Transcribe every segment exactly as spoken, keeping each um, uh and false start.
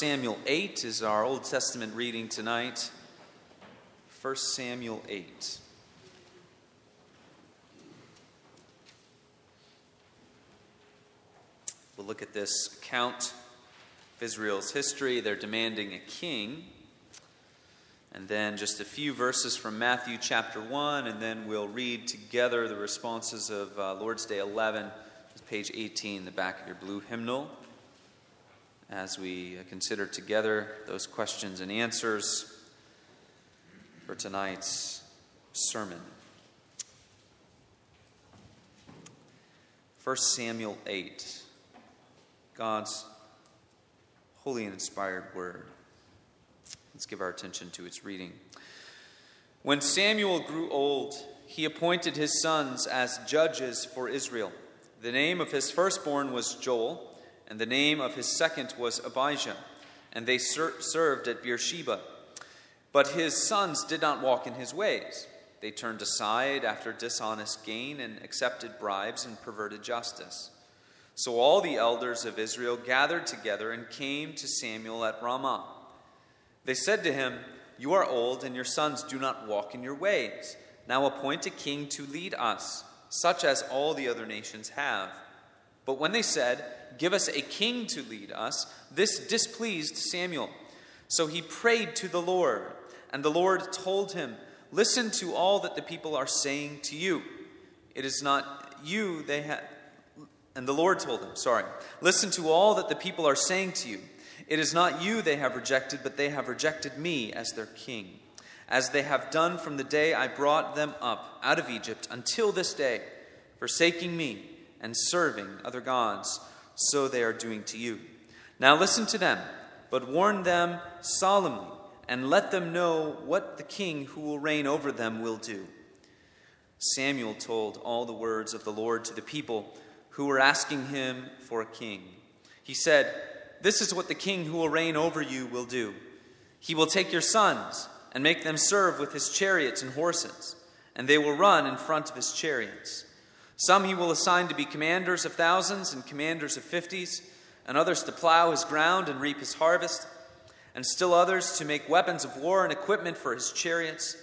Samuel eight is our Old Testament reading tonight. First Samuel eight. We'll look at this account of Israel's history. They're demanding a king. And then just a few verses from Matthew chapter one, and then we'll read together the responses of uh, Lord's Day eleven, page eighteen, the back of your blue hymnal, as we consider together those questions and answers for tonight's sermon. First Samuel eight, God's holy and inspired word. Let's give our attention to its reading. When Samuel grew old, he appointed his sons as judges for Israel. The name of his firstborn was Joel, and the name of his second was Abijah, and they ser- served at Beersheba. But his sons did not walk in his ways. They turned aside after dishonest gain and accepted bribes and perverted justice. So all the elders of Israel gathered together and came to Samuel at Ramah. They said to him, "You are old, and your sons do not walk in your ways. Now appoint a king to lead us, such as all the other nations have." But when they said, "Give us a king to lead us," this displeased Samuel. So he prayed to the Lord, and the Lord told him, "Listen to all that the people are saying to you. It is not you they have." And the Lord told him, sorry, "Listen to all that the people are saying to you. It is not you they have rejected, but they have rejected me as their king, as they have done from the day I brought them up out of Egypt until this day, forsaking me and serving other gods. So they are doing to you. Now listen to them, but warn them solemnly, and let them know what the king who will reign over them will do." Samuel told all the words of the Lord to the people who were asking him for a king. He said, "This is what the king who will reign over you will do. He will take your sons and make them serve with his chariots and horses, and they will run in front of his chariots. Some he will assign to be commanders of thousands and commanders of fifties, and others to plow his ground and reap his harvest, and still others to make weapons of war and equipment for his chariots.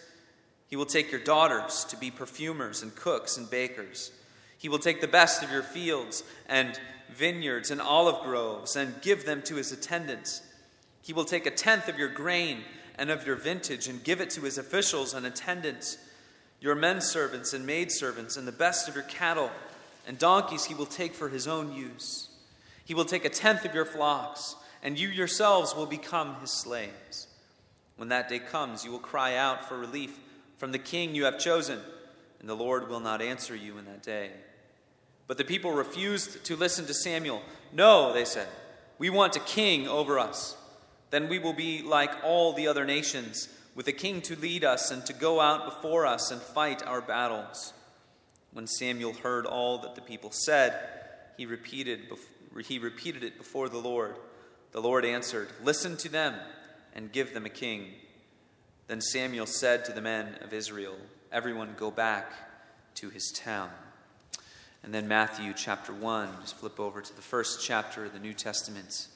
He will take your daughters to be perfumers and cooks and bakers. He will take the best of your fields and vineyards and olive groves and give them to his attendants. He will take a tenth of your grain and of your vintage and give it to his officials and attendants. Your men servants and maid servants and the best of your cattle and donkeys he will take for his own use. He will take a tenth of your flocks, and you yourselves will become his slaves. When that day comes, you will cry out for relief from the king you have chosen, and the Lord will not answer you in that day." But the people refused to listen to Samuel. "No," they said, "we want a king over us. Then we will be like all the other nations, with a king to lead us and to go out before us and fight our battles." When Samuel heard all that the people said, he repeated he repeated it before the Lord. The Lord answered, "Listen to them and give them a king." Then Samuel said to the men of Israel, "Everyone go back to his town." And then Matthew chapter one, just flip over to the first chapter of the New Testament.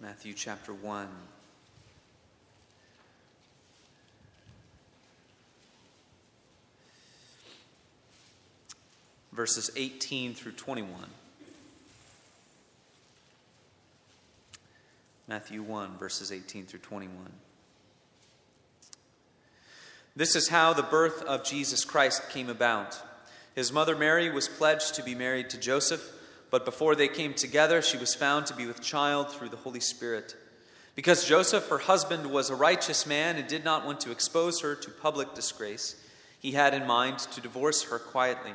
Matthew chapter one. Verses eighteen through twenty-one. Matthew one, verses eighteen through twenty-one. This is how the birth of Jesus Christ came about. His mother Mary was pledged to be married to Joseph, but before they came together, she was found to be with child through the Holy Spirit. Because Joseph, her husband, was a righteous man and did not want to expose her to public disgrace, he had in mind to divorce her quietly.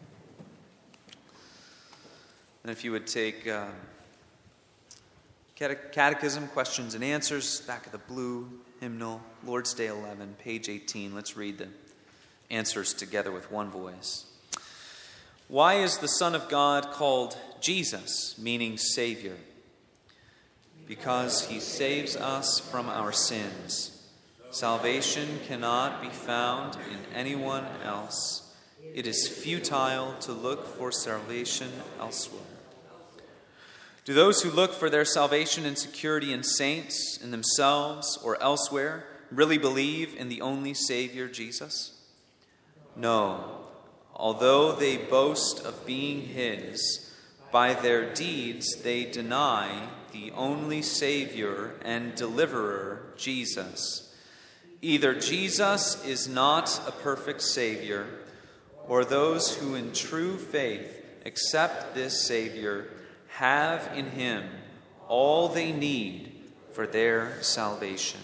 And if you would take uh, Catechism, questions and answers, back of the blue hymnal, Lord's Day eleven, page eighteen. Let's read the answers together with one voice. Why is the Son of God called Jesus, meaning Savior? Because he saves us from our sins. Salvation cannot be found in anyone else. It is futile to look for salvation elsewhere. Do those who look for their salvation and security in saints, in themselves, or elsewhere, really believe in the only Savior, Jesus? No. Although they boast of being his, by their deeds they deny the only Savior and deliverer, Jesus. Either Jesus is not a perfect Savior, or those who in true faith accept this Savior have in him all they need for their salvation.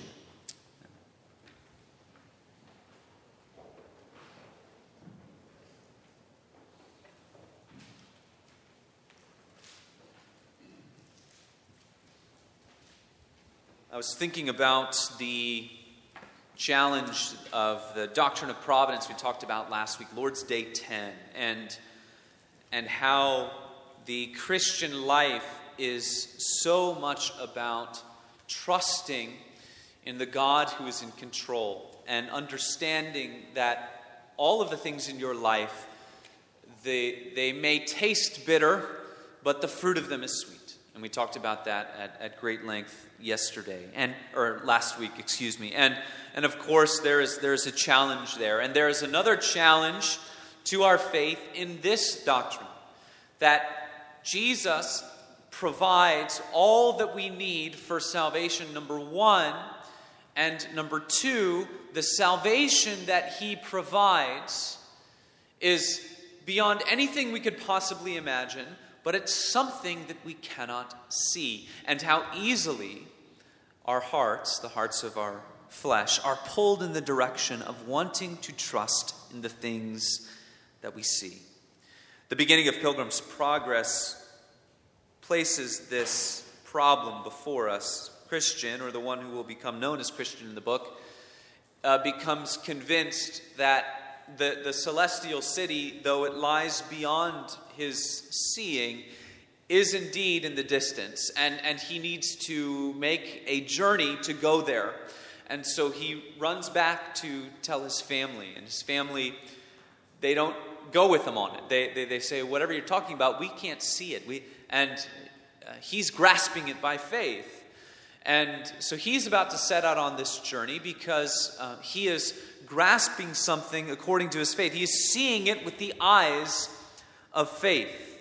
I was thinking about the challenge of the doctrine of providence we talked about last week, Lord's Day ten, and, and how the Christian life is so much about trusting in the God who is in control and understanding that all of the things in your life, they, they may taste bitter, but the fruit of them is sweet. And we talked about that at, at great length yesterday, and or last week, excuse me. And and of course, there is there is a challenge there, and there is another challenge to our faith in this doctrine that Jesus provides all that we need for salvation. Number one, and number two, the salvation that he provides is beyond anything we could possibly imagine. But it's something that we cannot see, and how easily our hearts, the hearts of our flesh, are pulled in the direction of wanting to trust in the things that we see. The beginning of Pilgrim's Progress places this problem before us. Christian, or the one who will become known as Christian in the book, uh, becomes convinced that The, the celestial city, though it lies beyond his seeing, is indeed in the distance, and, and he needs to make a journey to go there. And so he runs back to tell his family, and his family, they don't go with him on it. They they, they say, whatever you're talking about, we can't see it. We and uh, he's grasping it by faith. And so he's about to set out on this journey because uh, he is grasping something according to his faith. He is seeing it with the eyes of faith.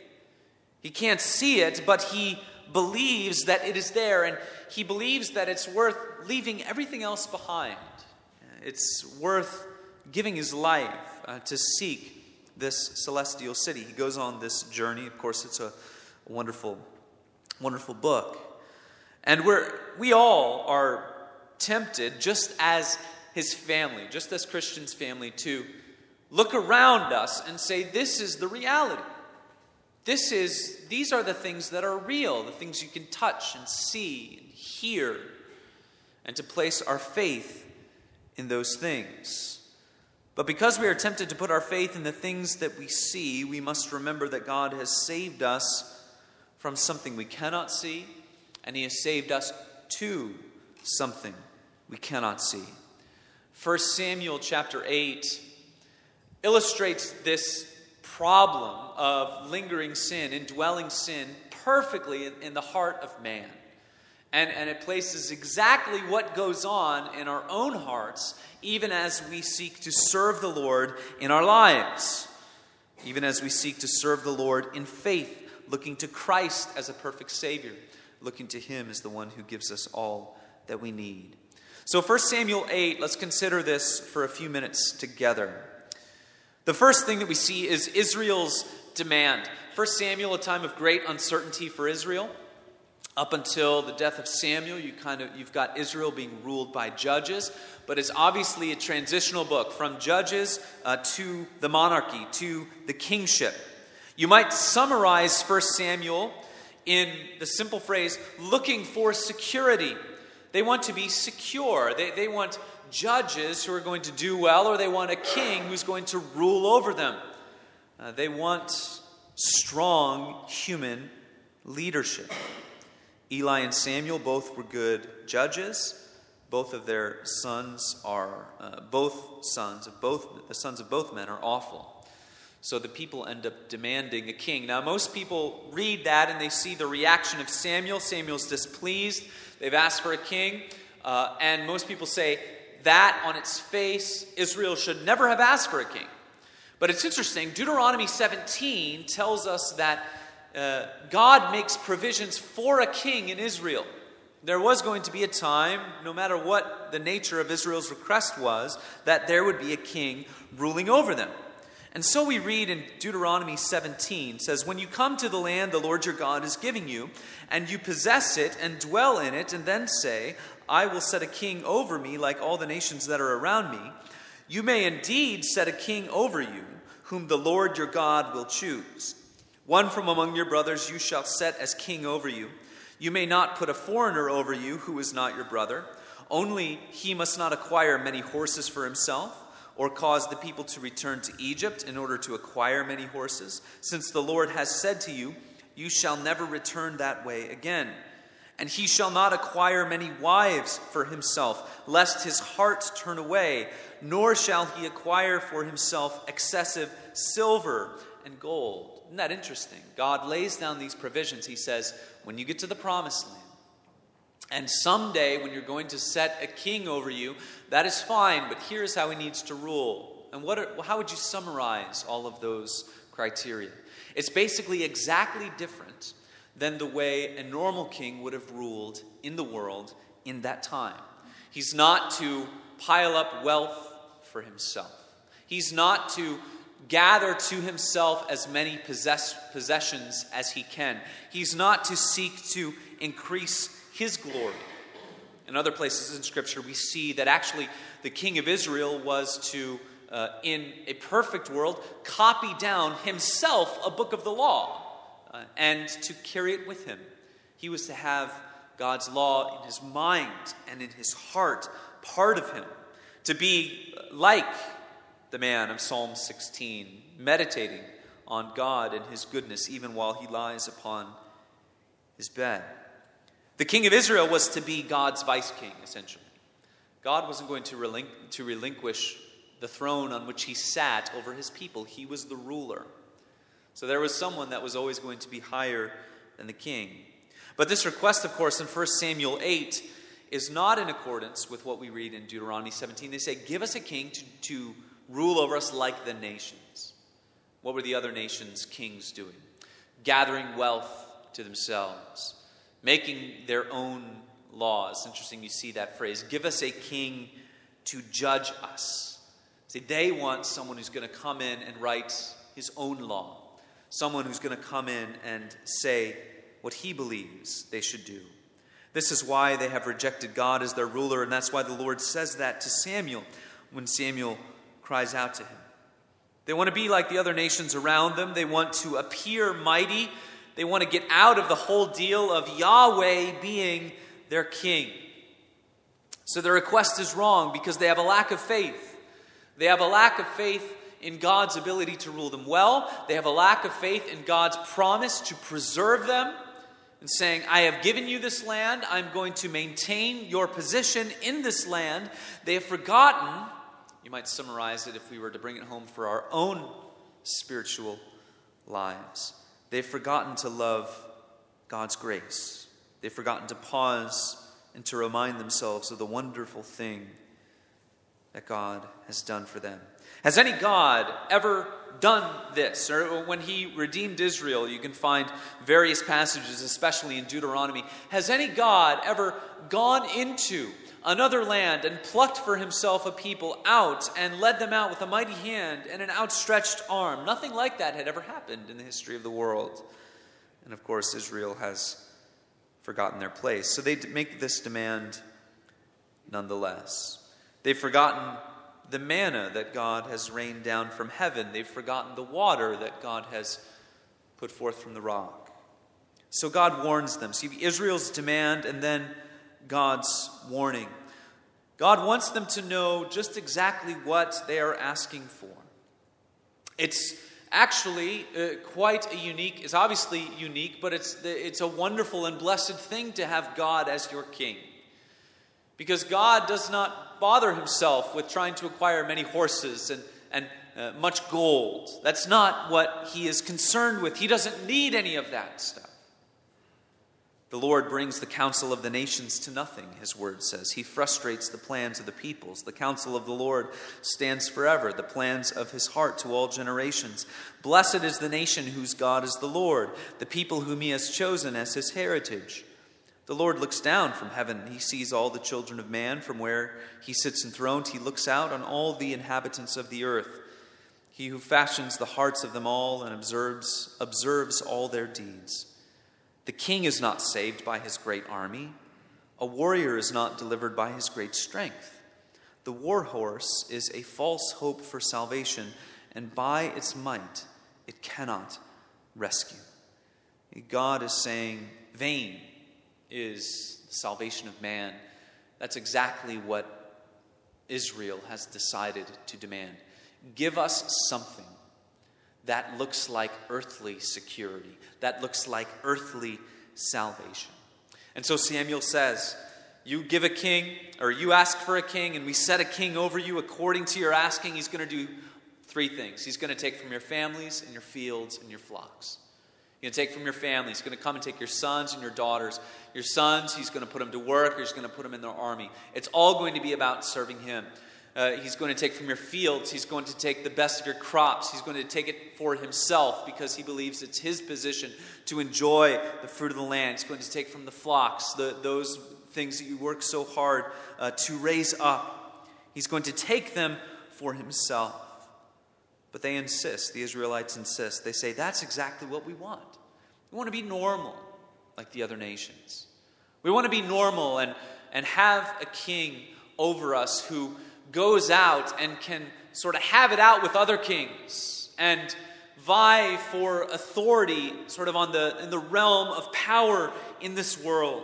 He can't see it, but he believes that it is there, and he believes that it's worth leaving everything else behind. It's worth giving his life uh, to seek this celestial city. He goes on this journey. Of course, it's a wonderful, wonderful book. And we're, we all are tempted, just as his family, just as Christian's family, to look around us and say, this is the reality. This is, these are the things that are real, the things you can touch and see and hear, and to place our faith in those things. But because we are tempted to put our faith in the things that we see, we must remember that God has saved us from something we cannot see, and he has saved us to something we cannot see. First Samuel chapter eight illustrates this problem of lingering sin, indwelling sin, perfectly in the heart of man. And, and it places exactly what goes on in our own hearts, even as we seek to serve the Lord in our lives, even as we seek to serve the Lord in faith, looking to Christ as a perfect Savior, looking to him as the one who gives us all that we need. So First Samuel eight, let's consider this for a few minutes together. The first thing that we see is Israel's demand. First Samuel, a time of great uncertainty for Israel. Up until the death of Samuel, you kind of, you've got Israel being ruled by judges, but it's obviously a transitional book from judges uh, to the monarchy, to the kingship. You might summarize First Samuel in the simple phrase, looking for security. They want to be secure. They, they want judges who are going to do well, or they want a king who's going to rule over them. Uh, they want strong human leadership. Eli and Samuel both were good judges. Both of their sons are, uh, both sons of both, the sons of both men are awful. So the people end up demanding a king. Now, most people read that and they see the reaction of Samuel. Samuel's displeased. They've asked for a king. Uh, and most people say that on its face, Israel should never have asked for a king. But it's interesting. Deuteronomy seventeen tells us that uh, God makes provisions for a king in Israel. There was going to be a time, no matter what the nature of Israel's request was, that there would be a king ruling over them. And so we read in Deuteronomy seventeen, says, "When you come to the land the Lord your God is giving you, and you possess it and dwell in it, and then say, I will set a king over me like all the nations that are around me, you may indeed set a king over you, whom the Lord your God will choose. One from among your brothers you shall set as king over you. You may not put a foreigner over you who is not your brother. Only he must not acquire many horses for himself, or cause the people to return to Egypt in order to acquire many horses, since the Lord has said to you, you shall never return that way again. And he shall not acquire many wives for himself, lest his heart turn away, nor shall he acquire for himself excessive silver and gold." Isn't that interesting? God lays down these provisions. He says, when you get to the promised land, and someday when you're going to set a king over you, that is fine, but here's how he needs to rule. And what? Are, how would you summarize all of those criteria? It's basically exactly different than the way a normal king would have ruled in the world in that time. He's not to pile up wealth for himself. He's not to gather to himself as many possess, possessions as he can. He's not to seek to increase his glory. In other places in Scripture, we see that actually the king of Israel was to, uh, in a perfect world, copy down himself a book of the law uh, and to carry it with him. He was to have God's law in his mind and in his heart, part of him, to be like the man of Psalm sixteen, meditating on God and his goodness even while he lies upon his bed. The king of Israel was to be God's vice king, essentially. God wasn't going to, relinqu- to relinquish the throne on which he sat over his people. He was the ruler. So there was someone that was always going to be higher than the king. But this request, of course, in First Samuel eight is not in accordance with what we read in Deuteronomy seventeen. They say, give us a king to, to rule over us like the nations. What were the other nations' kings doing? Gathering wealth to themselves, making their own laws. It's interesting you see that phrase, give us a king to judge us. See, they want someone who's going to come in and write his own law, someone who's going to come in and say what he believes they should do. This is why they have rejected God as their ruler, and that's why the Lord says that to Samuel when Samuel cries out to him. They want to be like the other nations around them. They want to appear mighty. They want to get out of the whole deal of Yahweh being their king. So their request is wrong because they have a lack of faith. They have a lack of faith in God's ability to rule them well. They have a lack of faith in God's promise to preserve them, and saying, I have given you this land. I'm going to maintain your position in this land. They have forgotten, you might summarize it if we were to bring it home for our own spiritual lives. They've forgotten to love God's grace. They've forgotten to pause and to remind themselves of the wonderful thing that God has done for them. Has any God ever done this? Or when he redeemed Israel, you can find various passages, especially in Deuteronomy. Has any God ever gone into another land and plucked for himself a people out and led them out with a mighty hand and an outstretched arm? Nothing like that had ever happened in the history of the world. And of course, Israel has forgotten their place. So they make this demand nonetheless. They've forgotten the manna that God has rained down from heaven. They've forgotten the water that God has put forth from the rock. So God warns them. So Israel's demand and then God's warning. God wants them to know just exactly what they are asking for. It's actually uh, quite a unique, it's obviously unique, but it's, the, it's a wonderful and blessed thing to have God as your king. Because God does not bother himself with trying to acquire many horses and, and uh, much gold. That's not what he is concerned with. He doesn't need any of that stuff. The Lord brings the counsel of the nations to nothing, his word says. He frustrates the plans of the peoples. The counsel of the Lord stands forever, the plans of his heart to all generations. Blessed is the nation whose God is the Lord, the people whom he has chosen as his heritage. The Lord looks down from heaven. He sees all the children of man. From where he sits enthroned, he looks out on all the inhabitants of the earth. He who fashions the hearts of them all and observes, observes all their deeds. The king is not saved by his great army. A warrior is not delivered by his great strength. The war horse is a false hope for salvation, and by its might it cannot rescue. God is saying, vain is the salvation of man. That's exactly what Israel has decided to demand. Give us something that looks like earthly security, that looks like earthly salvation. And so Samuel says, you give a king, or you ask for a king, and we set a king over you according to your asking. He's going to do three things. He's going to take from your families and your fields and your flocks. He's going to take from your family. He's going to come and take your sons and your daughters. Your sons, he's going to put them to work. He's going to put them in their army. It's all going to be about serving him. Uh, he's going to take from your fields. He's going to take the best of your crops. He's going to take it for himself because he believes it's his position to enjoy the fruit of the land. He's going to take from the flocks, the, those things that you work so hard uh, to raise up. He's going to take them for himself. But they insist, the Israelites insist. They say, that's exactly what we want. We want to be normal like the other nations. We want to be normal and, and have a king over us who goes out and can sort of have it out with other kings and vie for authority sort of on the in the realm of power in this world.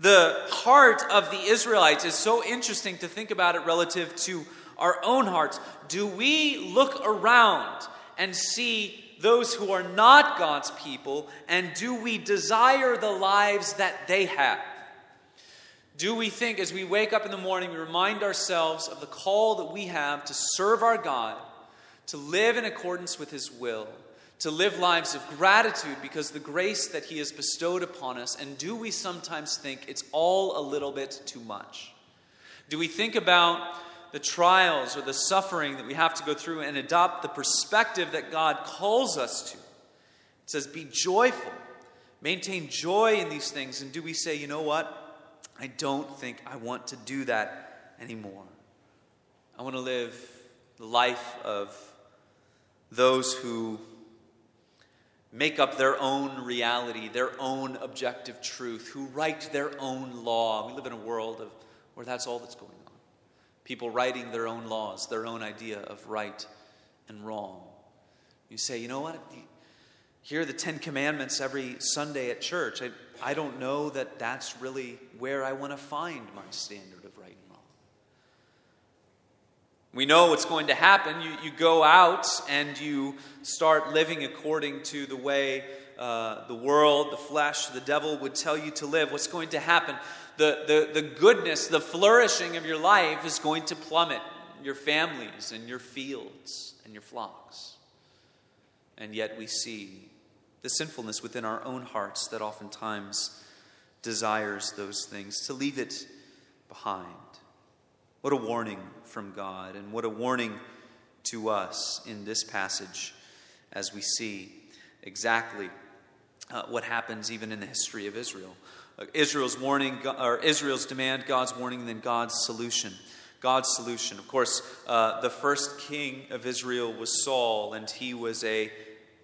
The heart of the Israelites is so interesting to think about it relative to our own hearts. Do we look around and see those who are not God's people, and do we desire the lives that they have? Do we think, as we wake up in the morning, we remind ourselves of the call that we have to serve our God, to live in accordance with his will, to live lives of gratitude because the grace that he has bestowed upon us, and do we sometimes think it's all a little bit too much? Do we think about the trials or the suffering that we have to go through and adopt the perspective that God calls us to? It says, be joyful, maintain joy in these things, and do we say, you know what? I don't think I want to do that anymore. I want to live the life of those who make up their own reality, their own objective truth, who write their own law. We live in a world of where that's all that's going on. People writing their own laws, their own idea of right and wrong. You say, you know what? Hear the Ten Commandments every Sunday at church. I, I don't know that that's really where I want to find my standard of right and wrong. We know what's going to happen. You, you go out and you start living according to the way uh, the world, the flesh, the devil would tell you to live. What's going to happen? The, the, the goodness, the flourishing of your life is going to plummet. Your families and your fields and your flocks. And yet we see the sinfulness within our own hearts that oftentimes desires those things, to leave it behind. What a warning from God, and what a warning to us in this passage as we see exactly uh, what happens even in the history of Israel. Uh, Israel's warning, or Israel's demand, God's warning, then God's solution. God's solution. Of course, uh, the first king of Israel was Saul, and he was a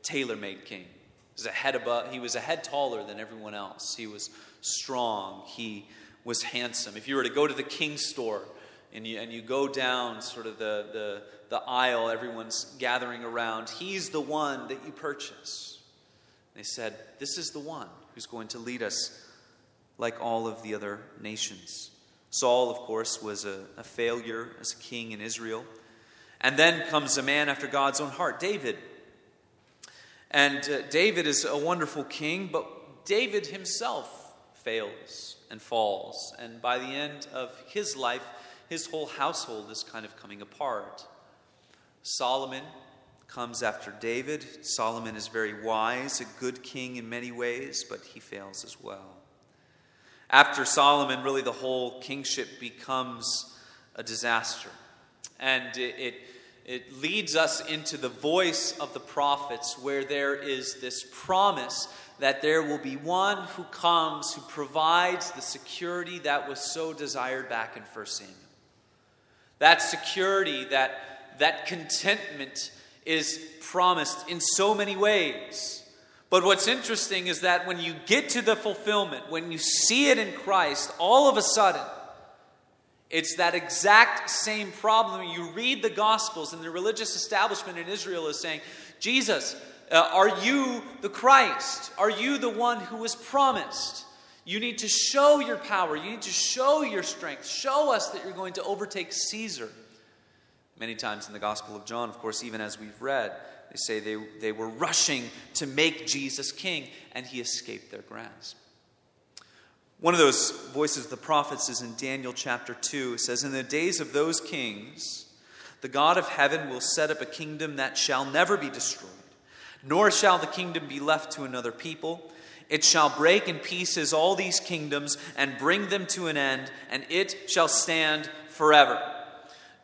tailor-made king. He was a head above, he was a head taller than everyone else. He was strong. He was handsome. If you were to go to the king's store and you, and you go down sort of the, the, the aisle, everyone's gathering around, he's the one that you purchase. They said, this is the one who's going to lead us like all of the other nations. Saul, of course, was a, a failure as a king in Israel. And then comes a man after God's own heart, David. And uh, David is a wonderful king, but David himself fails and falls. And by the end of his life, his whole household is kind of coming apart. Solomon comes after David. Solomon is very wise, a good king in many ways, but he fails as well. After Solomon, really the whole kingship becomes a disaster. And it, it, it leads us into the voice of the prophets, where there is this promise that there will be one who comes, who provides the security that was so desired back in First Samuel. That security, that, that contentment is promised in so many ways. But what's interesting is that when you get to the fulfillment, when you see it in Christ, all of a sudden, it's that exact same problem. You read the Gospels, and the religious establishment in Israel is saying, Jesus, uh, are you the Christ? Are you the one who was promised? You need to show your power. You need to show your strength. Show us that you're going to overtake Caesar. Many times in the Gospel of John, of course, even as we've read, they say they, they were rushing to make Jesus king, and he escaped their grasp. One of those voices of the prophets is in Daniel chapter two. It says, in the days of those kings, the God of heaven will set up a kingdom that shall never be destroyed, nor shall the kingdom be left to another people. It shall break in pieces all these kingdoms and bring them to an end, and it shall stand forever.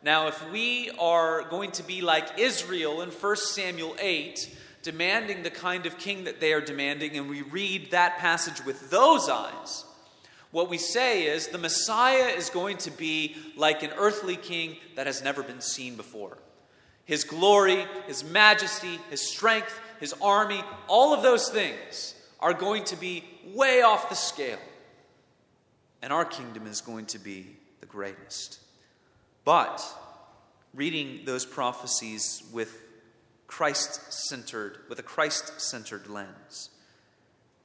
Now, if we are going to be like Israel in First Samuel eight, demanding the kind of king that they are demanding, and we read that passage with those eyes, what we say is the Messiah is going to be like an earthly king that has never been seen before. His glory, his majesty, his strength, his army, all of those things are going to be way off the scale. And our kingdom is going to be the greatest. But reading those prophecies with Christ-centered, with a Christ-centered lens,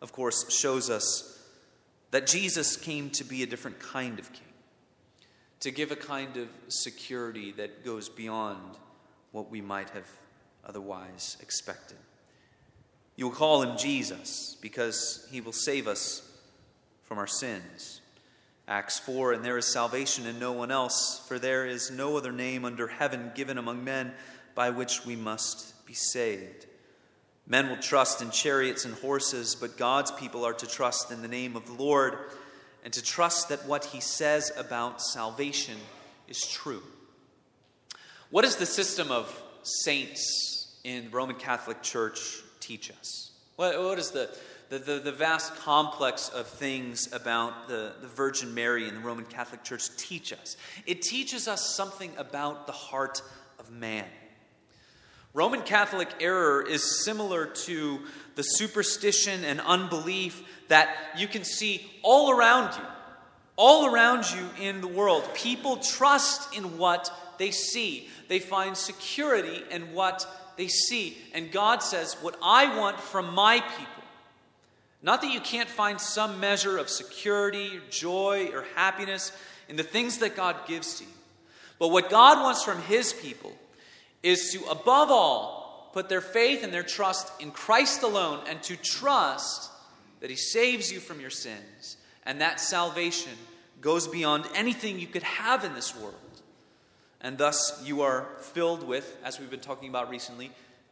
of course, shows us that Jesus came to be a different kind of king, to give a kind of security that goes beyond what we might have otherwise expected. You will call him Jesus because he will save us from our sins. Acts four, and there is salvation in no one else, for there is no other name under heaven given among men by which we must be saved. Men will trust in chariots and horses, but God's people are to trust in the name of the Lord and to trust that what he says about salvation is true. What does the system of saints in the Roman Catholic Church teach us? What, what is the, the, the, the vast complex of things about the, the Virgin Mary and the Roman Catholic Church teach us? It teaches us something about the heart of man. Roman Catholic error is similar to the superstition and unbelief that you can see all around you, all around you in the world. People trust in what they see. They find security in what they see. And God says, what I want from my people, not that you can't find some measure of security, or joy, or happiness in the things that God gives to you, but what God wants from his people is to, above all, put their faith and their trust in Christ alone, and to trust that he saves you from your sins, and that salvation goes beyond anything you could have in this world. And thus you are filled with, as we've been talking about recently,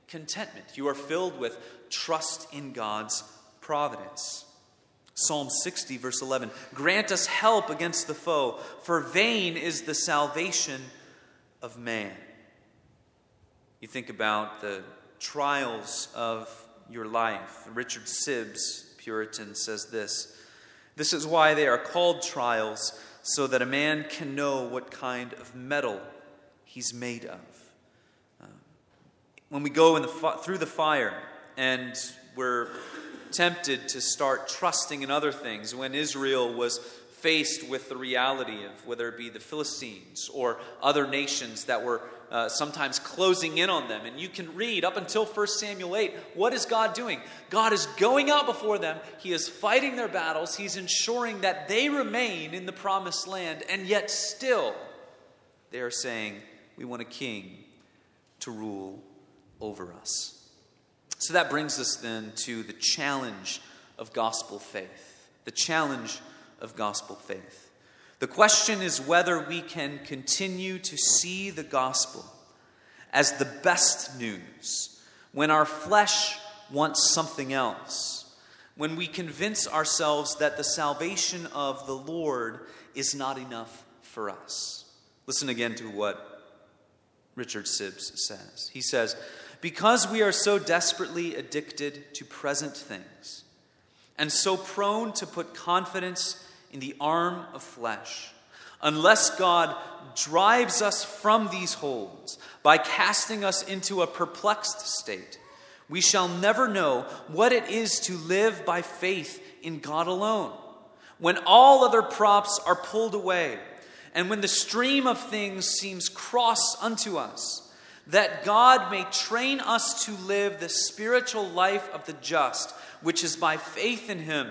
contentment. You are filled with trust in God's providence. Psalm sixty, verse eleven, grant us help against the foe, for vain is the salvation of man. You think about the trials of your life. Richard Sibbes, Puritan, says this: this is why they are called trials, so that a man can know what kind of metal he's made of. Um, when we go in the fi- through the fire and we're tempted to start trusting in other things, when Israel was faced with the reality of whether it be the Philistines or other nations that were uh, sometimes closing in on them. And you can read up until First Samuel eight, what is God doing? God is going out before them. He is fighting their battles. He's ensuring that they remain in the promised land. And yet still, they are saying, we want a king to rule over us. So that brings us then to the challenge of gospel faith. The challenge of gospel faith. The question is whether we can continue to see the gospel as the best news when our flesh wants something else, when we convince ourselves that the salvation of the Lord is not enough for us. Listen again to what Richard Sibbes says. He says, because we are so desperately addicted to present things and so prone to put confidence in the arm of flesh, unless God drives us from these holds by casting us into a perplexed state, we shall never know what it is to live by faith in God alone, when all other props are pulled away and when the stream of things seems cross unto us, that God may train us to live the spiritual life of the just, which is by faith in him.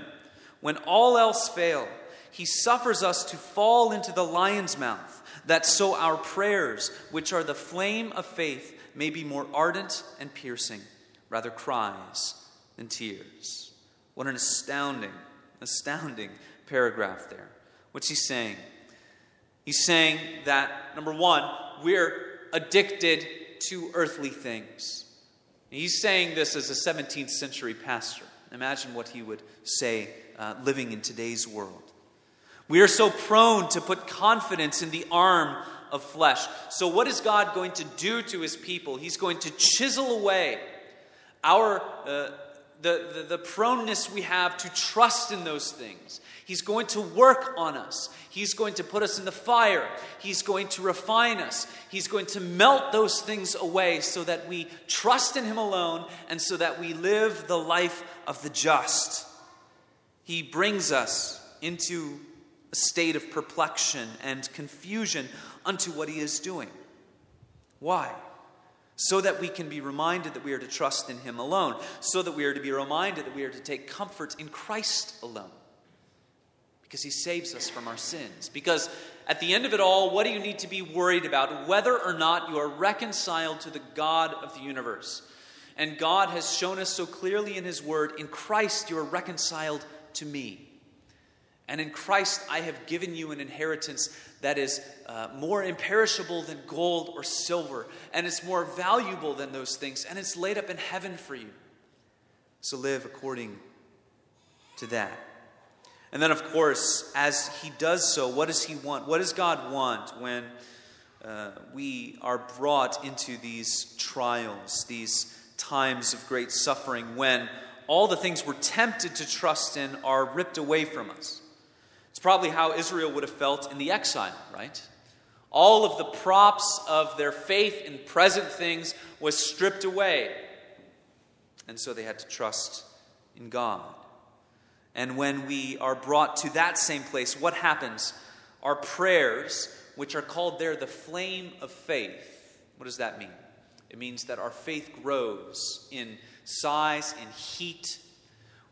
When all else fail, he suffers us to fall into the lion's mouth, that so our prayers, which are the flame of faith, may be more ardent and piercing, rather cries than tears. What an astounding, astounding paragraph there. What's he saying? He's saying that, number one, we're addicted to earthly things. He's saying this as a seventeenth century pastor. Imagine what he would say uh, living in today's world. We are so prone to put confidence in the arm of flesh. So what is God going to do to his people? He's going to chisel away our uh, the, the, the proneness we have to trust in those things. He's going to work on us. He's going to put us in the fire. He's going to refine us. He's going to melt those things away so that we trust in him alone and so that we live the life of the just. He brings us into a state of perplexion and confusion unto what he is doing. Why? So that we can be reminded that we are to trust in him alone. So that we are to be reminded that we are to take comfort in Christ alone. Because he saves us from our sins. Because at the end of it all, what do you need to be worried about? Whether or not you are reconciled to the God of the universe. And God has shown us so clearly in his word, in Christ you are reconciled to me. And in Christ I have given you an inheritance that is uh, more imperishable than gold or silver. And it's more valuable than those things. And it's laid up in heaven for you. So live according to that. And then, of course, as he does so, what does he want? What does God want when uh, we are brought into these trials, these times of great suffering, when all the things we're tempted to trust in are ripped away from us? It's probably how Israel would have felt in the exile, right? All of the props of their faith in present things was stripped away. And so they had to trust in God. And when we are brought to that same place, what happens? Our prayers, which are called there the flame of faith, what does that mean? It means that our faith grows in size, in heat,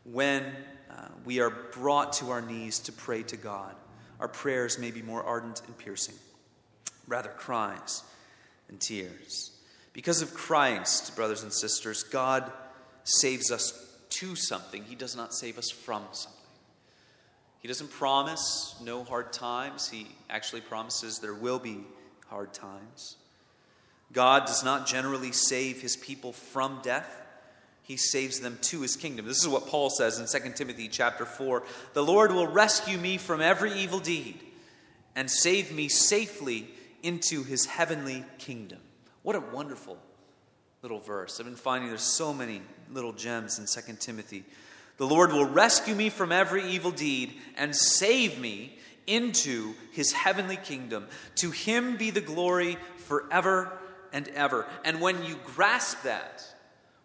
when uh, we are brought to our knees to pray to God. Our prayers may be more ardent and piercing, rather cries and tears. Because of Christ, brothers and sisters, God saves us to something. He does not save us from something. He doesn't promise no hard times. He actually promises there will be hard times. God does not generally save his people from death. He saves them to his kingdom. This is what Paul says in Second Timothy chapter four. The Lord will rescue me from every evil deed and save me safely into his heavenly kingdom. What a wonderful little verse. I've been finding there's so many little gems in Second Timothy. The Lord will rescue me from every evil deed and save me into his heavenly kingdom. To him be the glory forever and ever. And when you grasp that,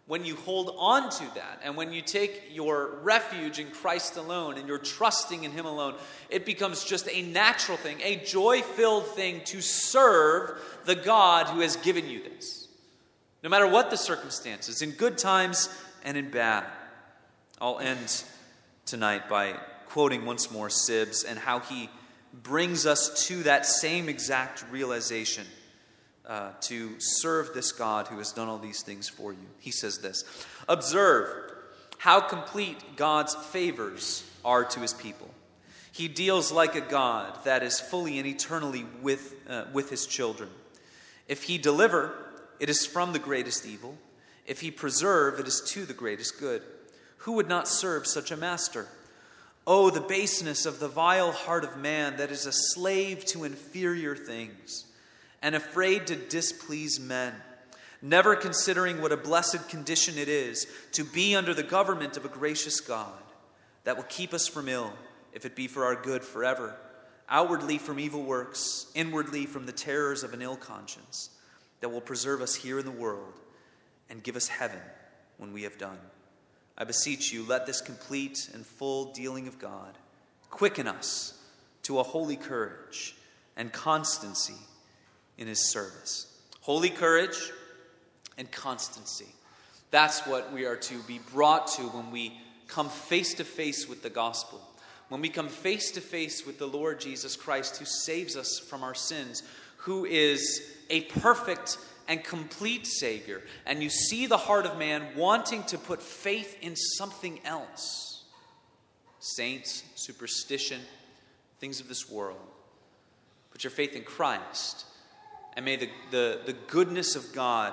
when you hold on to that and when you take your refuge in Christ alone and you're trusting in Him alone, it becomes just a natural thing, a joy-filled thing to serve the God who has given you this. No matter what the circumstances, in good times and in bad. I'll end tonight by quoting once more Sibbes and how he brings us to that same exact realization. Uh, to serve this God who has done all these things for you. He says this: observe how complete God's favors are to His people. He deals like a God that is fully and eternally with, uh, with His children. If He deliver, it is from the greatest evil. If He preserve, it is to the greatest good. Who would not serve such a master? Oh, the baseness of the vile heart of man that is a slave to inferior things, and afraid to displease men, never considering what a blessed condition it is to be under the government of a gracious God that will keep us from ill, if it be for our good forever, outwardly from evil works, inwardly from the terrors of an ill conscience, that will preserve us here in the world and give us heaven when we have done. I beseech you, let this complete and full dealing of God quicken us to a holy courage and constancy in His service. Holy courage and constancy. That's what we are to be brought to when we come face to face with the gospel. When we come face to face with the Lord Jesus Christ, who saves us from our sins, who is a perfect and complete Savior. And you see the heart of man wanting to put faith in something else. Saints, superstition, things of this world. Put your faith in Christ. And may the, the, the goodness of God,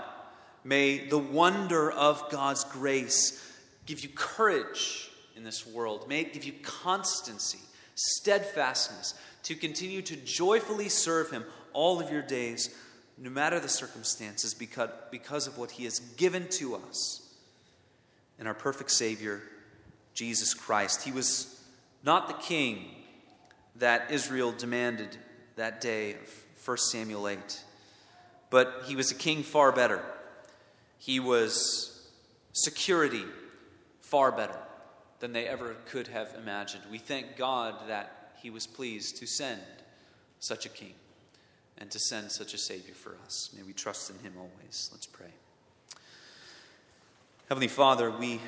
may the wonder of God's grace give you courage in this world. May it give you constancy, steadfastness, to continue to joyfully serve Him all of your days, no matter the circumstances, because, because of what He has given to us in our perfect Savior, Jesus Christ. He was not the king that Israel demanded that day of First Samuel eight. But he was a king far better. He was security far better than they ever could have imagined. We thank God that He was pleased to send such a king and to send such a Savior for us. May we trust in Him always. Let's pray. Heavenly Father, we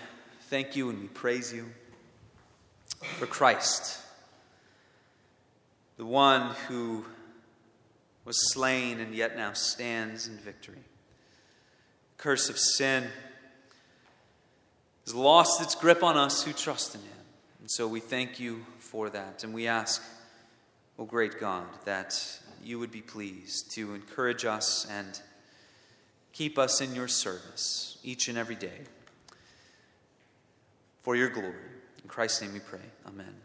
thank You and we praise You for Christ, the one who was slain and yet now stands in victory. The curse of sin has lost its grip on us who trust in Him. And so we thank You for that. And we ask, O great God, that You would be pleased to encourage us and keep us in Your service each and every day for Your glory. In Christ's name we pray. Amen.